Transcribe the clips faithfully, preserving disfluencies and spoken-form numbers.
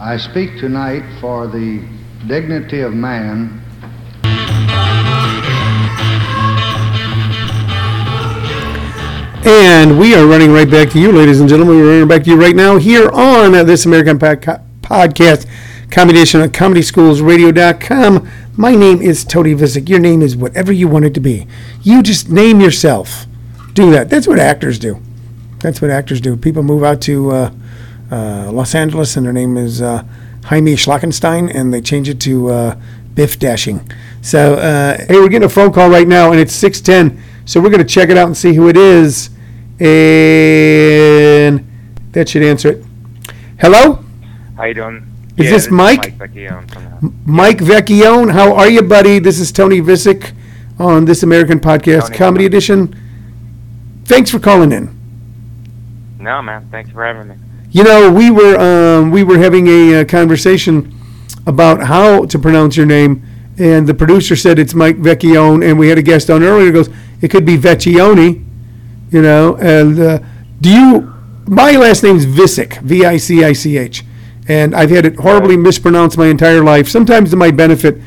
I speak tonight for the dignity of man. And we are running right back to you, ladies and gentlemen. We're running back to you right now here on This American Podca- Podcast, comedy edition on Comedy Schools Radio dot com. My name is Tony Visick. Your name is whatever you want it to be. You just name yourself. Do that. That's what actors do. That's what actors do. People move out to uh, uh, Los Angeles, and their name is uh, Jaime Schlockenstein, and they change it to uh, Biff Dashing. So, uh, hey, we're getting a phone call right now, and it's six ten. So we're going to check it out and see who it is. And that should answer it. Hello? How you doing? Is yeah, this, this Mike? Is Mike Vecchione. Mike Vecchione, how are you, buddy? This is Tony Visick on This American Podcast, Tony Comedy Edition. Thanks for calling in. No, man. Thanks for having me. You know, we were um, we were having a uh, conversation about how to pronounce your name, and the producer said it's Mike Vecchione, and we had a guest on earlier who goes, it could be Vecchione, you know, and uh, do you, my last name's Visick, V I C I C H, and I've had it horribly mispronounced my entire life, sometimes to my benefit.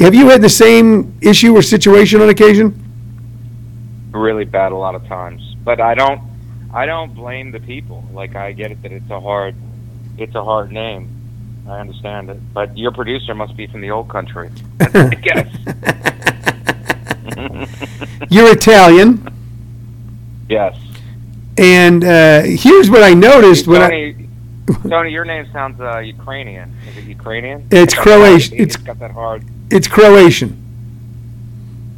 Have you had the same issue or situation on occasion? Really bad a lot of times, but I don't, I don't blame the people. Like, I get it that it's a hard, it's a hard name. I understand it, but your producer must be from the old country, I guess. You're Italian. Yes. And uh, here's what I noticed hey, Tony, when I Tony, your name sounds uh, Ukrainian. Is it Ukrainian? It's, it's Croatian. It's, it's got that hard. It's Croatian.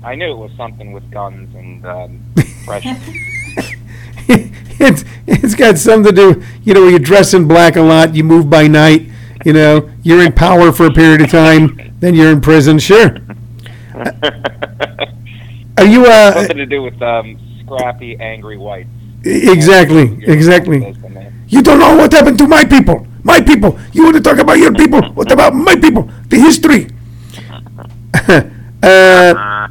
I knew it was something with guns and um, Russian. it's it's got something to do. You know, you dress in black a lot. You move by night. You know, you're in power for a period of time. Then you're in prison. Sure. Are you uh, something to do with um, scrappy, angry whites? Exactly, you know, exactly. You don't know what happened to my people. My people. You want to talk about your people? What about my people? The history. uh,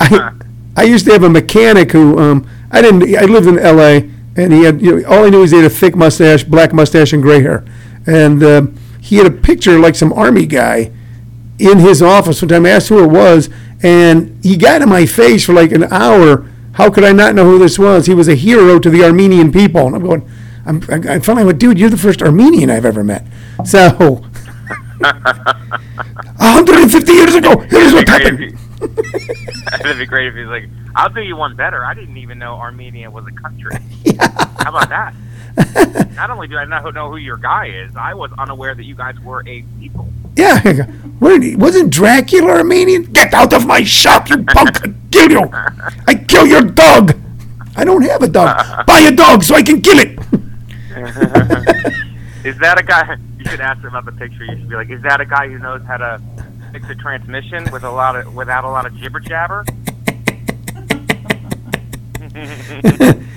I I used to have a mechanic who um I didn't. I lived in L A and he had you know, all I knew is he had a thick mustache, black mustache, and gray hair, and uh, he had a picture like some army guy in his office one time. I asked who it was, and he got in my face for like an hour. How could I not know who this was? He was a hero to the Armenian people. And I'm going, I'm, I finally went, dude, you're the first Armenian I've ever met. So, one hundred fifty years ago, here's what happened. He, that'd be great if he's like, I'll do you one better. I didn't even know Armenia was a country. Yeah. How about that? Not only do I not know who your guy is, I was unaware that you guys were a people. Yeah, where did he, wasn't Dracula Armenian? Get out of my shop, you punk! I kill you! I kill your dog! I don't have a dog. Buy a dog so I can kill it! Is that a guy? You should ask him about the picture. You should be like, is that a guy who knows how to fix a transmission with a lot of without a lot of jibber jabber?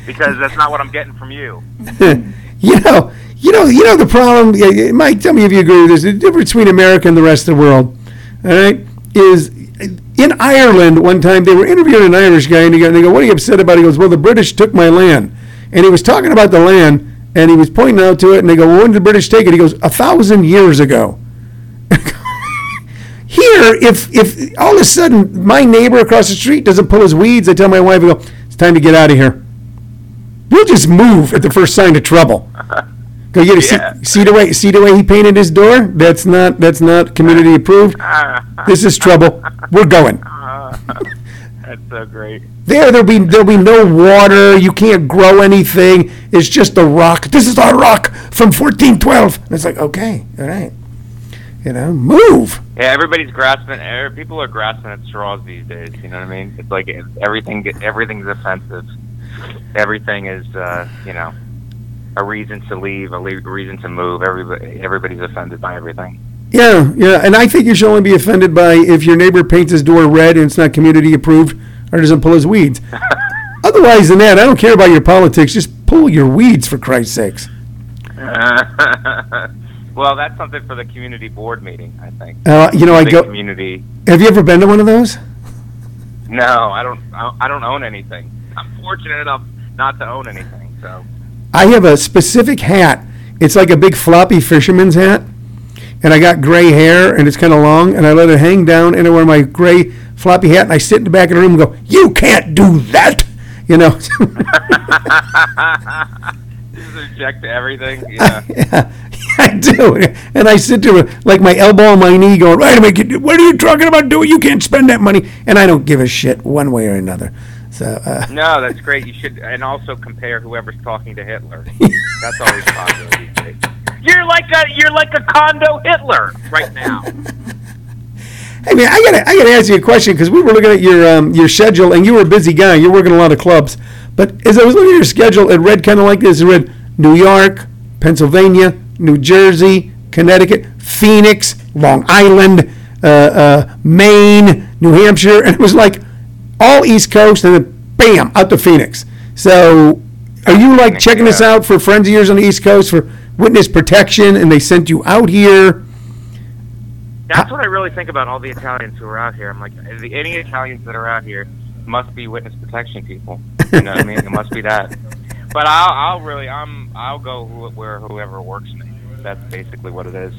Because that's not what I'm getting from you. you know, you know, you know the problem. Mike, tell me if you agree with this. The difference between America and the rest of the world, all right, is in Ireland. One time they were interviewing an Irish guy, and he got, and they go, "What are you upset about?" He goes, "Well, the British took my land," and he was talking about the land, and he was pointing out to it, and they go, "Well, when did the British take it?" He goes, "A thousand years ago." Here, if if all of a sudden my neighbor across the street doesn't pull his weeds, I tell my wife, I go, "It's time to get out of here. We'll just move at the first sign of trouble." Go get a yeah. see, see the way see the way he painted his door? That's not that's not community approved. This is trouble. We're going. That's so great. There there'll be there'll be no water. You can't grow anything. It's just a rock. This is our rock from fourteen twelve. And it's like, okay, all right. You know, move. Yeah, everybody's grasping. People are grasping at straws these days. You know what I mean? It's like everything. Everything's offensive. Everything is, uh, you know, a reason to leave, a le- reason to move. Everybody, everybody's offended by everything. Yeah, yeah, and I think you should only be offended by if your neighbor paints his door red and it's not community approved, or doesn't pull his weeds. Otherwise than that, I don't care about your politics. Just pull your weeds, for Christ's sakes. Well, that's something for the community board meeting, I think. Uh, you know, I go. Community. Have you ever been to one of those? No, I don't. I don't own anything. I'm fortunate enough not to own anything. So I have a specific hat. It's like a big floppy fisherman's hat, and I got gray hair, and it's kind of long, and I let it hang down, and I wear my gray floppy hat, and I sit in the back of the room and go, "You can't do that!" You know? Just object to everything? Yeah. I, yeah, I do. And I sit there with, like, my elbow on my knee going, "Wait a minute, what are you talking about doing? You can't spend that money." And I don't give a shit one way or another. So, uh, no, that's great. You should, and also compare whoever's talking to Hitler. That's always popular these days. You're like a you're like a condo Hitler right now. Hey man, I gotta I gotta ask you a question, because we were looking at your um, your schedule, and you were a busy guy. You're working a lot of clubs, but as I was looking at your schedule, it read kind of like this: it read New York, Pennsylvania, New Jersey, Connecticut, Phoenix, Long Island, uh, uh, Maine, New Hampshire, and it was like all East Coast, and then bam, out to Phoenix. So, are you like checking yeah. this out for friends of yours on the East Coast for witness protection, and they sent you out here? That's what I really think about all the Italians who are out here. I'm like, any Italians that are out here must be witness protection people. You know what I mean? It must be that. But I'll, I'll really, I'm, I'll go who, where whoever works me. That's basically what it is.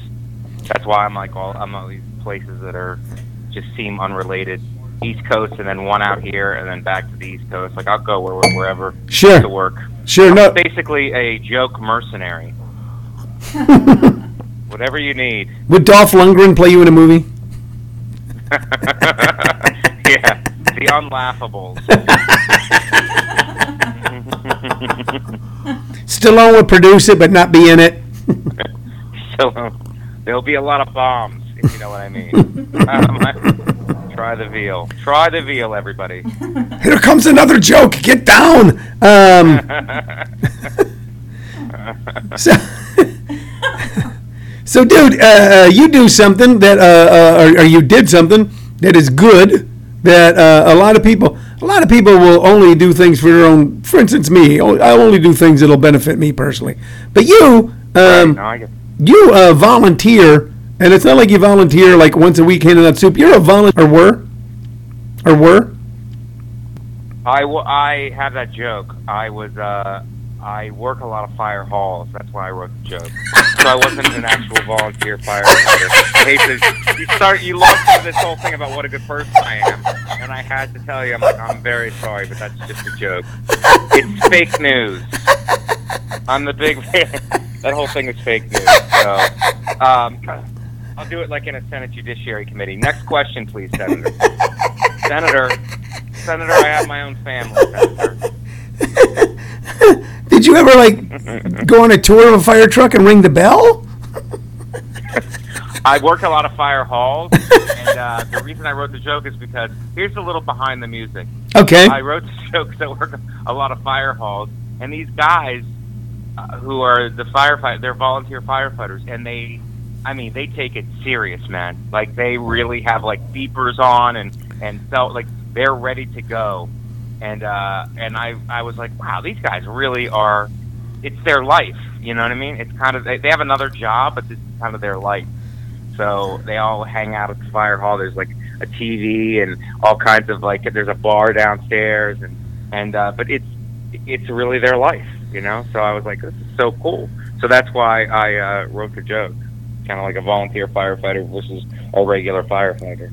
That's why I'm like all, I'm all these places that are just seem unrelated. East Coast, and then one out here, and then back to the East Coast. Like I'll go where, wherever sure. to work. Sure, I'm no. basically a joke mercenary. Whatever you need. Would Dolph Lundgren play you in a movie? Yeah, the unlaughables. Stallone would produce it, but not be in it. So there'll be a lot of bombs, if you know what I mean. Um, I, try the veal. Try the veal, everybody. Here comes another joke. Get down. Um, so. So, dude, uh, you do something that, uh, uh, or, or you did something that is good. That uh, a lot of people, a lot of people will only do things for their own. For instance, me, I only do things that'll benefit me personally. But you, um, right, no, I get... you uh, volunteer, and it's not like you volunteer like once a week handing out soup. You're a volunteer, or were, or were. I, w- I have that joke. I was. Uh... I work a lot of fire halls. That's why I wrote the joke. So I wasn't an actual volunteer firefighter. I hate to, you start, you launched into this whole thing about what a good person I am, and I had to tell you, I'm like, I'm very sorry, but that's just a joke. It's fake news. I'm the big fan. That whole thing is fake news. So um, I'll do it like in a Senate Judiciary Committee. Next question, please, Senator. Senator, Senator, I have my own family, Senator. Did you ever, like, go on a tour of a fire truck and ring the bell? I work a lot of fire halls, and uh, the reason I wrote the joke is because, here's a little behind the music. Okay. I wrote the joke because I work a lot of fire halls, and these guys uh, who are the firefighters, they're volunteer firefighters, and they, I mean, they take it serious, man. Like, they really have, like, beepers on, and, and felt like they're ready to go. And uh, and I, I was like, wow, these guys really are, it's their life, you know what I mean? It's kind of, they, they have another job, but this is kind of their life. So they all hang out at the fire hall. There's like a T V and all kinds of like, there's a bar downstairs. And, and uh, but it's it's really their life, you know? So I was like, this is so cool. So that's why I uh, wrote the joke, kind of like a volunteer firefighter versus a regular firefighter.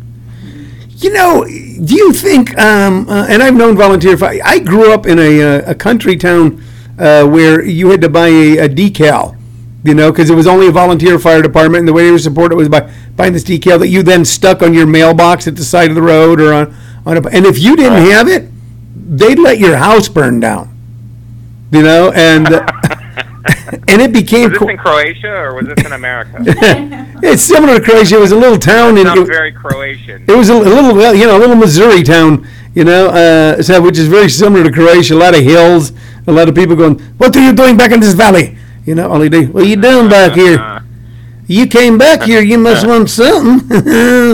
You know, do you think, um, uh, and I've known volunteer fire, I grew up in a, a country town uh, where you had to buy a, a decal, you know, because it was only a volunteer fire department, and the way they were supported was by buying this decal that you then stuck on your mailbox at the side of the road or on, on a, and if you didn't right. have it, they'd let your house burn down, you know, and... Uh, and it became. Was this in Croatia or was this in America? It's similar to Croatia. It was a little town. It's not it, very Croatian. It was a, a little, you know, a little Missouri town, you know, uh, so, which is very similar to Croatia. A lot of hills, a lot of people going, "What are you doing back in this valley?" You know, only they, "What are you doing back here? You came back here. You must want something,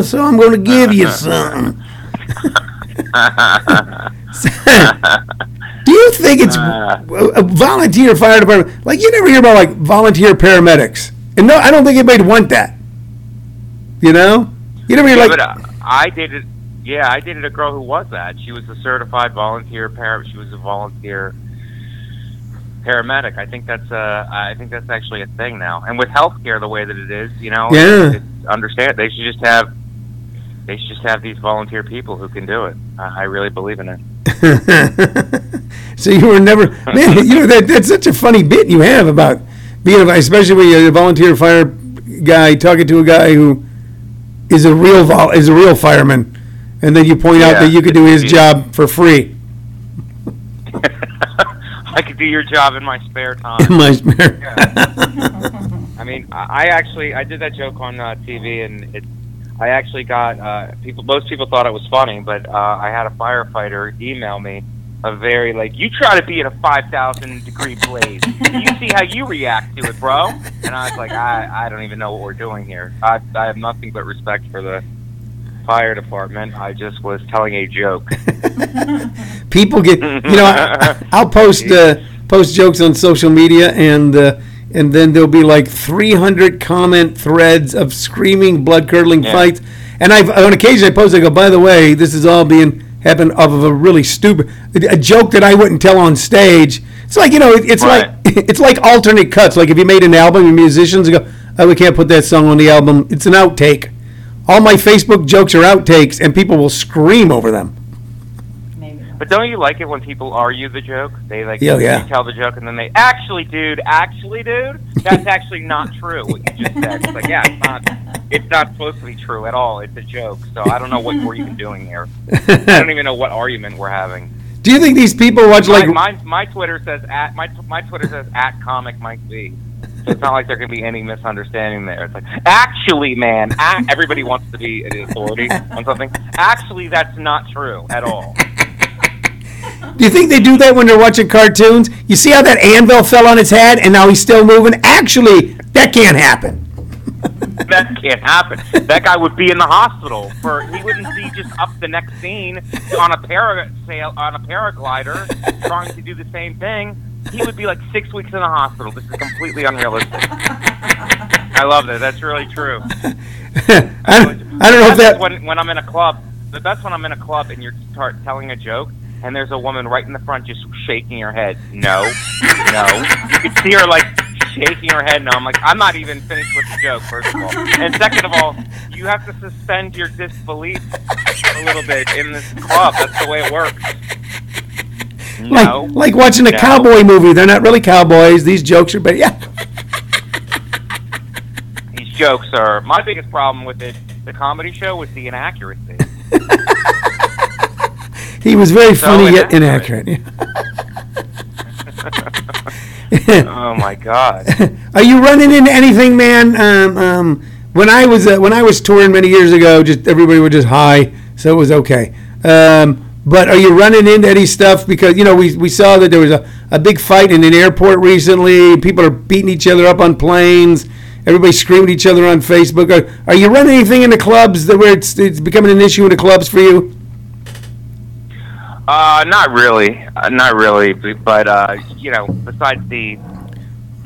so I'm going to give you something." Do you think it's uh, a volunteer fire department? Like, you never hear about, like, volunteer paramedics. And no, I don't think anybody'd want that. You know? You never hear, yeah, like... But, uh, I dated, yeah, I dated a girl who was that. She was a certified volunteer paramedic. She was a volunteer paramedic. I think that's uh, I think that's actually a thing now. And with healthcare the way that it is, you know, yeah. it's understand they should just have they should just have these volunteer people who can do it. I, I really believe in it. So you were never, man. You know that that's such a funny bit you have about being, especially when you're a volunteer fire guy talking to a guy who is a real vol is a real fireman, and then you point yeah. out that you could do his job for free. I could do your job in my spare time. In my spare yeah. I mean, I actually, I did that joke on uh, T V, and it, I actually got, uh, people. most people thought it was funny, but uh, I had a firefighter email me a very, like, you try to be in a five thousand degree blaze. You see how you react to it, bro? And I was like, I, I don't even know what we're doing here. I, I have nothing but respect for the fire department. I just was telling a joke. People get, you know, I, I'll post uh, post jokes on social media, and uh, and then there'll be like three hundred comment threads of screaming, blood curdling yeah. fights. And I've on occasion I post, I go, by the way, this is all being happened off of a really stupid a joke that I wouldn't tell on stage. It's like, you know, it, it's right. like it's like alternate cuts. Like if you made an album, your musicians go, oh, we can't put that song on the album. It's an outtake. All my Facebook jokes are outtakes, and people will scream over them. But don't you like it when people argue the joke? They like oh, yeah. tell the joke, and then they, actually, dude, actually, dude, that's actually not true, what you just said. It's like, yeah, it's not, it's not supposed to be true at all. It's a joke, so I don't know what we're even doing here. I don't even know what argument we're having. Do you think these people watch, like... My, my, my Twitter says, at my, my Twitter says, at Comic Mike V. So it's not like there can be any misunderstanding there. It's like, actually, man, I, everybody wants to be an authority on something. Actually, that's not true at all. Do you think they do that when they're watching cartoons? You see how that anvil fell on its head and now he's still moving? Actually, that can't happen. That can't happen. That guy would be in the hospital for, he wouldn't be just up the next scene on a parasail, on a paraglider trying to do the same thing. He would be like six weeks in the hospital. This is completely unrealistic. I love that. That's really true. I, would, I don't know if that... When, when I'm in a club, but that's when I'm in a club and you're start telling a joke, and there's a woman right in the front just shaking her head. No, no. You could see her, like, shaking her head. No, I'm like, I'm not even finished with the joke, first of all. And second of all, you have to suspend your disbelief a little bit in this club. That's the way it works. No. Like, like watching a no. cowboy movie. They're not really cowboys. These jokes are bad. Yeah. These jokes are... My biggest problem with it, the comedy show, was the inaccuracy. He was very so funny inaccurate. yet inaccurate. Yeah. Oh my God! Are you running into anything, man? Um, um, when I was uh, when I was touring many years ago, just everybody was just high, so it was okay. Um, but are you running into any stuff? Because you know we we saw that there was a, a big fight in an airport recently. People are beating each other up on planes. Everybody screaming at each other on Facebook. Are, are you running anything in the clubs that where it's it's becoming an issue in the clubs for you? Uh, not really, uh, not really, but, uh, you know, besides the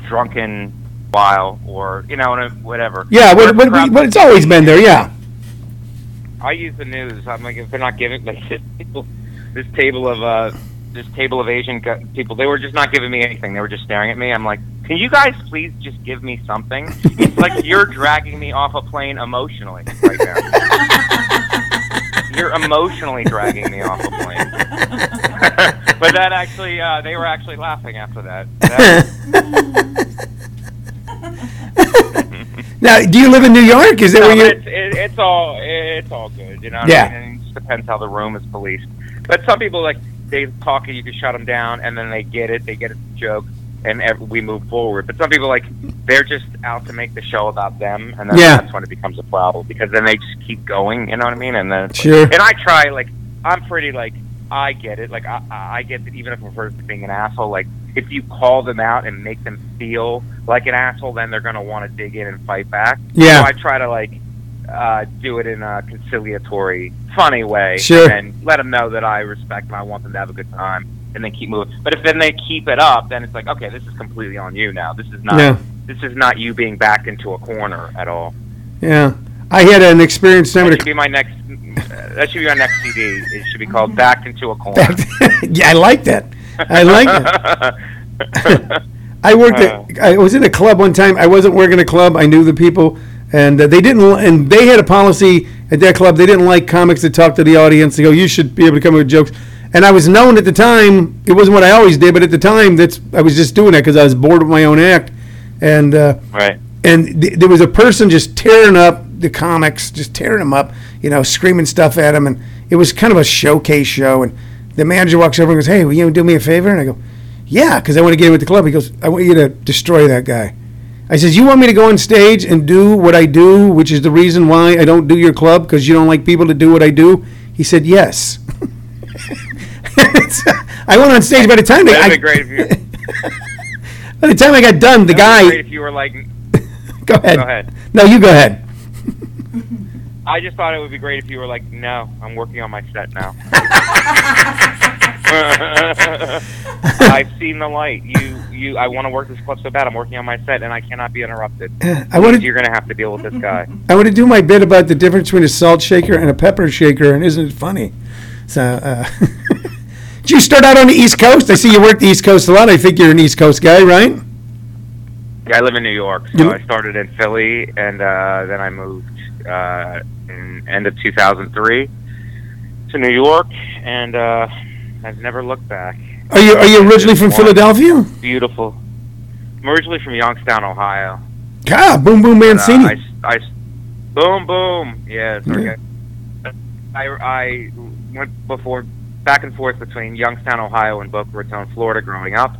drunken while or, you know, whatever. Yeah, but, but, but, but it's always been there, yeah. I use the news. I'm like, if they're not giving, like, this table, this table of, uh, this table of Asian people, they were just not giving me anything. They were just staring at me. I'm like, can you guys please just give me something? It's like you're dragging me off a plane emotionally right now. You're emotionally dragging me off a plane. But that actually, uh, they were actually laughing after that. that Now, do you live in New York? Is that no, where you? It's, it, it's all, it's all good, you know. What yeah. I mean? It just depends how the room is policed. But some people like they talk, and you can shut them down, and then they get it. They get it, the joke, and every, we move forward. But some people like they're just out to make the show about them, and then yeah. that's when it becomes a problem because then they just keep going. You know what I mean? And then sure. like, and I try like I'm pretty like I get it. Like I I get that even if we're first being an asshole, like if you call them out and make them feel like an asshole, then they're gonna want to dig in and fight back. Yeah. So I try to like uh, do it in a conciliatory, funny way, sure. and let them know that I respect them. I want them to have a good time. And then keep moving. But if then they keep it up, then it's like, okay, this is completely on you now. This is not. Yeah. This is not you being backed into a corner at all. Yeah, I had an experience. That should be my next. Uh, that should be my next C D. It should be called "Backed into a Corner." Yeah, I like that. I like that. I worked at, I was in a club one time. I wasn't working a club. I knew the people, and uh, they didn't. And they had a policy at that club. They didn't like comics to talk to the audience. They go, "You should be able to come up with jokes." And I was known at the time. It wasn't what I always did, but at the time, that's I was just doing that because I was bored with my own act. And uh, right. And th- there was a person just tearing up the comics, just tearing them up, you know, screaming stuff at them, and it was kind of a showcase show. And the manager walks over and goes, "Hey, will you do me a favor?" And I go, "Yeah, because I want to get it with the club." He goes, "I want you to destroy that guy." I says, "You want me to go on stage and do what I do, which is the reason why I don't do your club, because you don't like people to do what I do?" He said, "Yes." I went on stage by the time that they, great I, by the time I got done, the guy. Great if you were like, go ahead. Go ahead. No, you go ahead. I just thought it would be great if you were like, "No, I'm working on my set now." I've seen the light. You, you. I want to work this club so bad. I'm working on my set, and I cannot be interrupted. I wanted, You're going to have to deal with this guy. I want to do my bit about the difference between a salt shaker and a pepper shaker, and isn't it funny? So, uh, did you start out on the East Coast? I see you work the East Coast a lot. I think you're an East Coast guy, right? Yeah, I live in New York, so you, I started in Philly, and uh, then I moved uh, in end of two thousand three to New York, and. Uh, I've never looked back. Are you Are you originally from Philadelphia? Beautiful. I'm originally from Youngstown, Ohio. God, Boom Boom Mancini. Uh, I, I, boom Boom. Yeah, it's okay. Yeah. I, I went before back and forth between Youngstown, Ohio, and Boca Raton, Florida, growing up,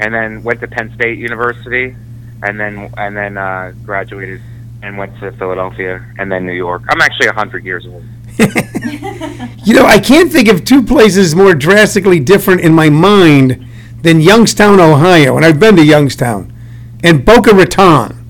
and then went to Penn State University, and then and then uh, graduated and went to Philadelphia, and then New York. I'm actually a hundred years old. You know, I can't think of two places more drastically different in my mind than Youngstown, Ohio, and I've been to Youngstown, and Boca Raton.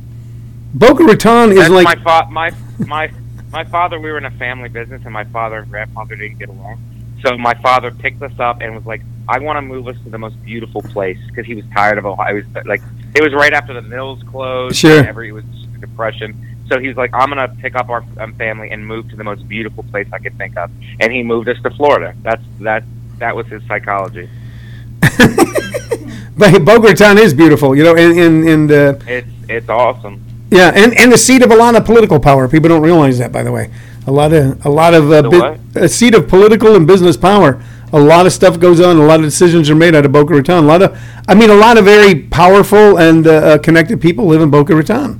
Boca Raton is That's like... My, fa- my, my, my father, we were in a family business, and my father and grandfather didn't get along, so my father picked us up and was like, "I want to move us to the most beautiful place," because he was tired of Ohio. It was, like, it was right after the mills closed, sure. and every, it was depression. So he was like, "I'm going to pick up our um, family and move to the most beautiful place I could think of." And he moved us to Florida. That's that. That was his psychology. But Boca Raton is beautiful, you know, and and, and uh, it's it's awesome. Yeah, and, and the seat of a lot of political power. People don't realize that, by the way. A lot of a lot of uh, bi- a seat of political and business power. A lot of stuff goes on. A lot of decisions are made out of Boca Raton. A lot of, I mean, a lot of very powerful and uh, connected people live in Boca Raton.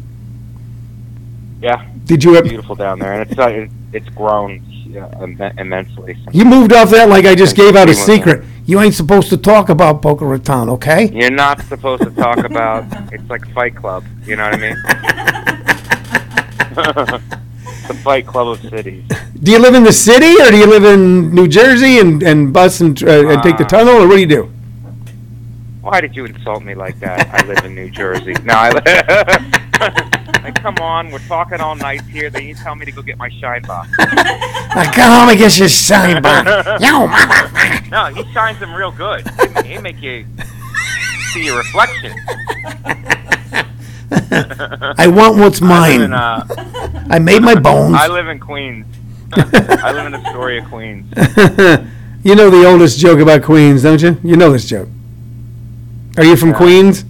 Yeah, did you? It's beautiful down there, and it's uh, it's grown uh, immensely. You moved off that like I just gave out a secret. You ain't supposed to talk about Boca Raton, okay? You're not supposed to talk about. It's like Fight Club. You know what I mean? The Fight Club of cities. Do you live in the city, or do you live in New Jersey and and bus and, uh, uh, and take the tunnel, or what do you do? Why did you insult me like that? I live in New Jersey. No, I live. Like, come on, we're talking all night here. Then you tell me to go get my shine box. Like, come home and get your shine box. Yo, mama. No, he shines them real good. He make you see your reflection. I want what's mine. I, in, uh, I made my bones. I live in Queens. I live in Astoria, Queens. You know the oldest joke about Queens, don't you? You know this joke. Are you from yeah. Queens?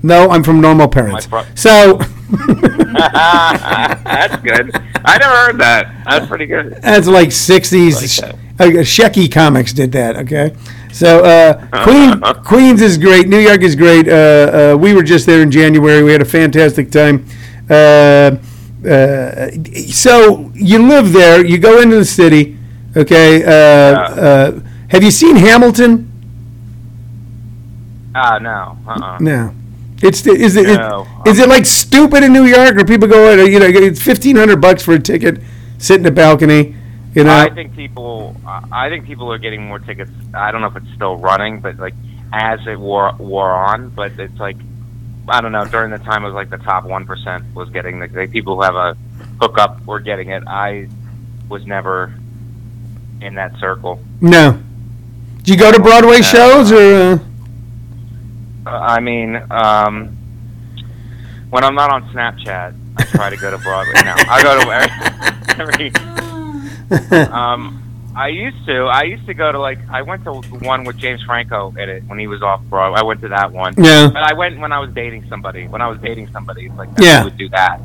No, I'm from normal parents. Pro- so that's good. I never heard that. That's pretty good. That's like sixties. Like that. Shecky comics did that. Okay, so uh, Queen, Queens is great. New York is great. Uh, uh, we were just there in January. We had a fantastic time. Uh, uh, so you live there. You go into the city. Okay. Uh, yeah. uh, have you seen Hamilton? Ah, uh, no. Uh-uh. No. It's is it, no, it is it like stupid in New York, or people go, you know, it's fifteen hundred bucks for a ticket, sit in the balcony, you know. I think people, I think people are getting more tickets. I don't know if it's still running, but like as it wore wore on, but it's like I don't know. During the time, it was like the top one percent was getting the, the people who have a hookup were getting it. I was never in that circle. No. Do you go to Broadway uh, shows or? Uh, I mean, um, when I'm not on Snapchat, I try to go to Broadway. No, I go to every. every um, I used to. I used to go to, like, I went to one with James Franco in it when he was off Broadway. I went to that one. Yeah. But I went when I was dating somebody. When I was dating somebody, like, yeah. I would do that.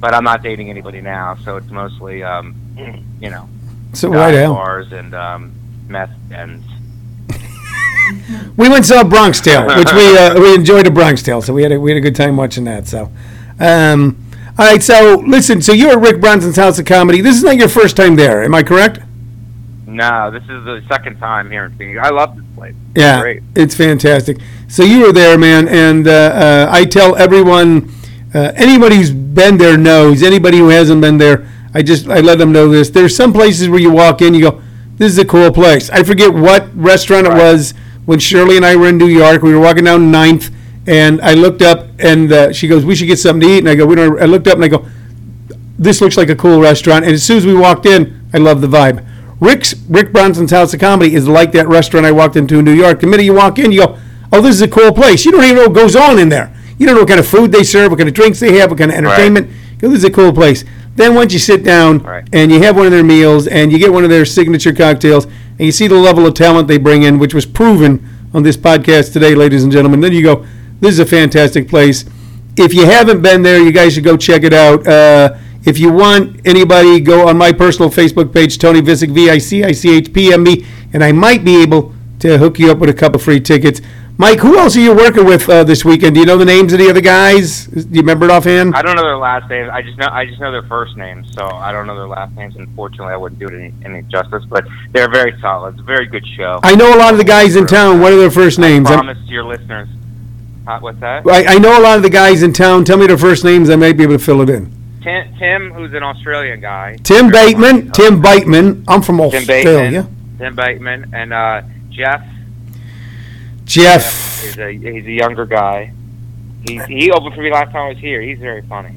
But I'm not dating anybody now, so it's mostly, um, you know, so right out. Bars and um, meth and... We went and saw A Bronx Tale, which we uh, we enjoyed A Bronx Tale, so we had a, we had a good time watching that. So, um, all right, so listen, so you're at Rick Bronson's House of Comedy. This is not your first time there, am I correct? No, this is the second time here in Phoenix. I love this place. It's yeah, great. It's fantastic. So you were there, man, and uh, uh, I tell everyone, uh, anybody who's been there knows. Anybody who hasn't been there, I just I let them know this. There's some places where you walk in, you go, this is a cool place. I forget what restaurant right. it was. When Shirley and I were in New York, we were walking down ninth, and I looked up, and uh, she goes, we should get something to eat. And I go, we don't. I looked up, and I go, this looks like a cool restaurant. And as soon as we walked in, I love the vibe. Rick's, Rick Bronson's House of Comedy is like that restaurant I walked into in New York. The minute you walk in, you go, oh, this is a cool place. You don't even know what goes on in there. You don't know what kind of food they serve, what kind of drinks they have, what kind of entertainment. Right. You go, this is a cool place. Then once you sit down right. and you have one of their meals and you get one of their signature cocktails and you see the level of talent they bring in, which was proven on this podcast today, ladies and gentlemen, then you go, this is a fantastic place. If you haven't been there, you guys should go check it out. Uh, if you want anybody, go on my personal Facebook page, Tony Visick, V I C I C H, P M me, and I might be able to hook you up with a couple free tickets. Mike, who else are you working with uh, this weekend? Do you know the names of the other guys? Do you remember it offhand? I don't know their last names. I just know I just know their first names, so I don't know their last names. Unfortunately, I wouldn't do it any, any justice, but they're very solid. It's a very good show. I know a lot of the guys in town. What are their first names? I promise I'm, to your listeners. Uh, what's that? I, I know a lot of the guys in town. Tell me their first names. I might be able to fill it in. Tim, Tim who's an Australian guy. Tim Bateman. Tim Bateman. I'm from Tim Australia. Bateman, Tim Bateman. And uh, Jeff. Jeff. He's a, he's a younger guy. He, he opened for me last time I was here. He's very funny.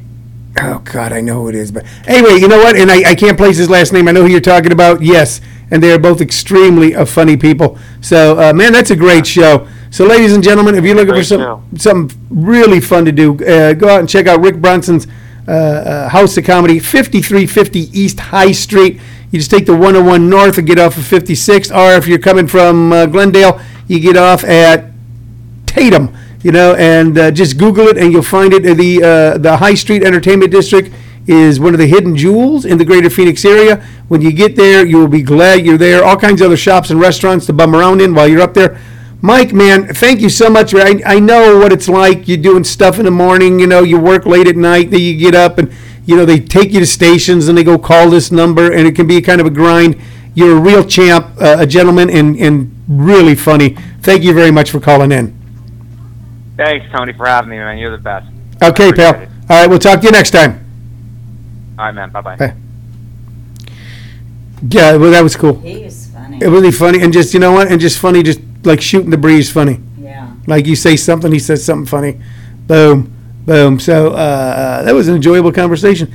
Oh, God, I know who it is. But anyway, you know what? And I, I can't place his last name. I know who you're talking about. Yes. And they are both extremely uh, funny people. So, uh, man, that's a great show. So, ladies and gentlemen, if you're looking great for some, something really fun to do, uh, go out and check out Rick Bronson's uh, uh, House of Comedy, fifty-three fifty East High Street. You just take the one oh one north and get off of fifty-six. Or if you're coming from uh, Glendale, you get off at Tatum, you know, and uh, just Google it and you'll find it. The uh, the High Street Entertainment District is one of the hidden jewels in the greater Phoenix area. When you get there, you will be glad you're there. All kinds of other shops and restaurants to bum around in while you're up there. Mike, man, thank you so much. I, I know what it's like. You're doing stuff in the morning, you know, you work late at night, then you get up and, you know, they take you to stations and they go call this number and it can be kind of a grind. You're a real champ, uh, a gentleman, and, and really funny. Thank you very much for calling in. Thanks, Tony, for having me, man. You're the best. Okay, pal. It. All right, we'll talk to you next time. All right, man. Bye-bye. Bye. Yeah, well, that was cool. He was funny. It really funny, and just, you know what, and just funny, just like shooting the breeze funny. Yeah. Like you say something, he says something funny. Boom, boom. So uh, that was an enjoyable conversation.